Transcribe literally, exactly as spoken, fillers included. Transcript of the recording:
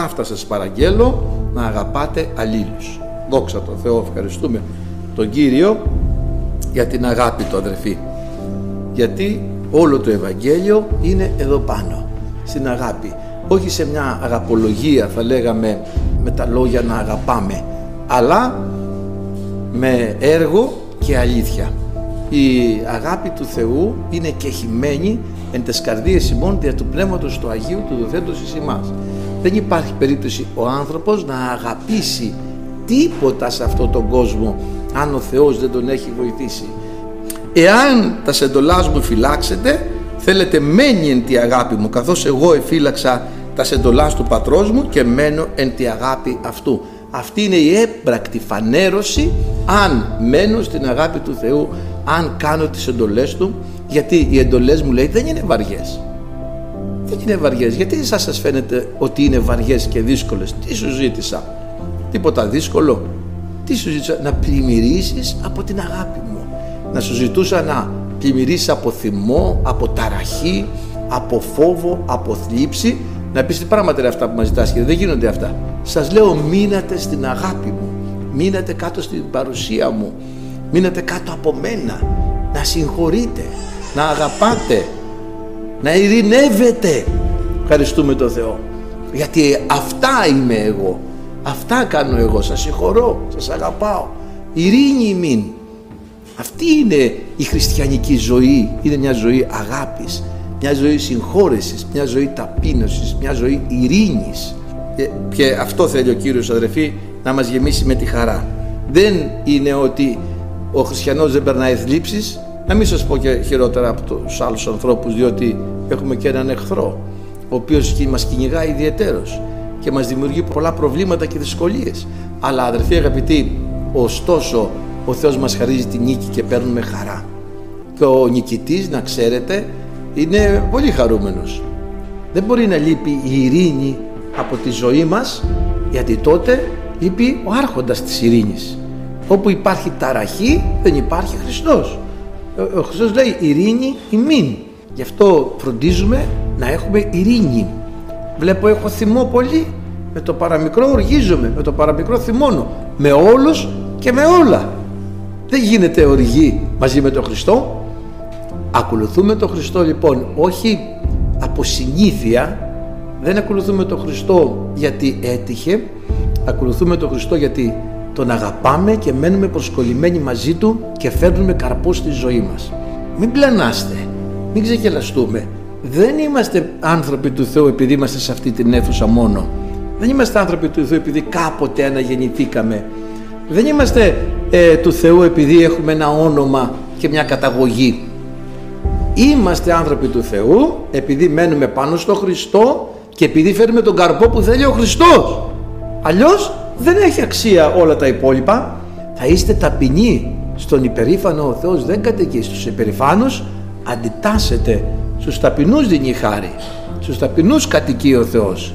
ταύτα σας παραγγέλλω να αγαπάτε αλλήλους. Δόξα τω Θεώ, ευχαριστούμε τον Κύριο για την αγάπη του, αδερφοί. Γιατί όλο το Ευαγγέλιο είναι εδώ πάνω, στην αγάπη. Όχι σε μια αγαπολογία, θα λέγαμε, με τα λόγια να αγαπάμε, αλλά με έργο και αλήθεια. Η αγάπη του Θεού είναι κεχημένη εν τες καρδίες ημών δια του Πνεύματος του Αγίου του δοθέντος εις ημάς. Δεν υπάρχει περίπτωση ο άνθρωπος να αγαπήσει τίποτα σε αυτόν τον κόσμο αν ο Θεός δεν τον έχει βοηθήσει. Εάν τα σεντολάς μου φυλάξετε, θέλετε μένει εν τη αγάπη μου, καθώς εγώ εφύλαξα τα σεντολάς του πατρός μου και μένω εν τη αγάπη αυτού. Αυτή είναι η έμπρακτη φανέρωση αν μένω στην αγάπη του Θεού, αν κάνω τις εντολές του, γιατί οι εντολές μου, λέει, δεν είναι βαριές. Δεν είναι βαριές. Γιατί εσάς σας φαίνεται ότι είναι βαριές και δύσκολες? Τι σου ζήτησα? Τίποτα δύσκολο. Τι σου ζήτησα? Να πλημμυρίσεις από την αγάπη μου. Να σου ζητούσα να πλημμυρίσεις από θυμό, από ταραχή, από φόβο, από θλίψη. Να πεις τι πράγματα είναι αυτά που μας ζητάς, γιατί δεν γίνονται αυτά. Σας λέω, μείνατε στην αγάπη μου. Μείνατε κάτω στην παρουσία μου. Μείνατε κάτω από μένα. Να συγχωρείτε, να αγαπάτε, να ειρηνεύετε. Ευχαριστούμε τον Θεό. Γιατί αυτά είμαι εγώ. Αυτά κάνω εγώ. Σας συγχωρώ, σας αγαπάω. Ειρήνη ημίν. Αυτή είναι η χριστιανική ζωή. Είναι μια ζωή αγάπης, μια ζωή συγχώρεσης, μια ζωή ταπείνωσης, μια ζωή ειρήνης. Και, και αυτό θέλει ο Κύριος, αδερφοί, να μας γεμίσει με τη χαρά. Δεν είναι ότι ο χριστιανός δεν περνάει θλίψεις. Να μην σας πω και χειρότερα από τους άλλους ανθρώπους, διότι έχουμε και έναν εχθρό, ο οποίος μας κυνηγάει ιδιαιτέρως και μας δημιουργεί πολλά προβλήματα και δυσκολίες. Αλλά, αδερφοί αγαπητοί, ωστόσο ο Θεός μας χαρίζει τη νίκη και παίρνουμε χαρά. Και ο νικητής, να ξέρετε, είναι πολύ χαρούμενος. Δεν μπορεί να λείπει η ειρήνη από τη ζωή μας, γιατί τότε λείπει ο άρχοντας της ειρήνης. Όπου υπάρχει ταραχή, δεν υπάρχει Χριστός. Ο Χριστός λέει ειρήνη ημίν. Γι' αυτό φροντίζουμε να έχουμε ειρήνη. Βλέπω έχω θυμό πολύ, με το παραμικρό οργίζομαι, με το παραμικρό θυμώνω, με όλους και με όλα. Δεν γίνεται οργή μαζί με τον Χριστό. Ακολουθούμε τον Χριστό, λοιπόν, όχι από συνήθεια. Δεν ακολουθούμε τον Χριστό γιατί έτυχε. Ακολουθούμε τον Χριστό γιατί τον αγαπάμε και μένουμε προσκολλημένοι μαζί του και φέρνουμε καρπό στη ζωή μας. Μην πλανάστε, μην ξεκελαστούμε. Δεν είμαστε άνθρωποι του Θεού επειδή είμαστε σε αυτή την αίθουσα μόνο. Δεν είμαστε άνθρωποι του Θεού επειδή κάποτε αναγεννηθήκαμε. Δεν είμαστε ε, του Θεού επειδή έχουμε ένα όνομα και μια καταγωγή. Είμαστε άνθρωποι του Θεού επειδή μένουμε πάνω στο Χριστό και επειδή φέρνουμε τον καρπό που θέλει ο Χριστός. Αλλιώς δεν έχει αξία όλα τα υπόλοιπα. Θα είστε ταπεινοί. Στον υπερήφανο ο Θεός δεν κατοικεί. Στους υπερηφάνους αντιτάσσεται. Στους ταπεινούς δίνει χάρη. Στους ταπεινούς κατοικεί ο Θεός.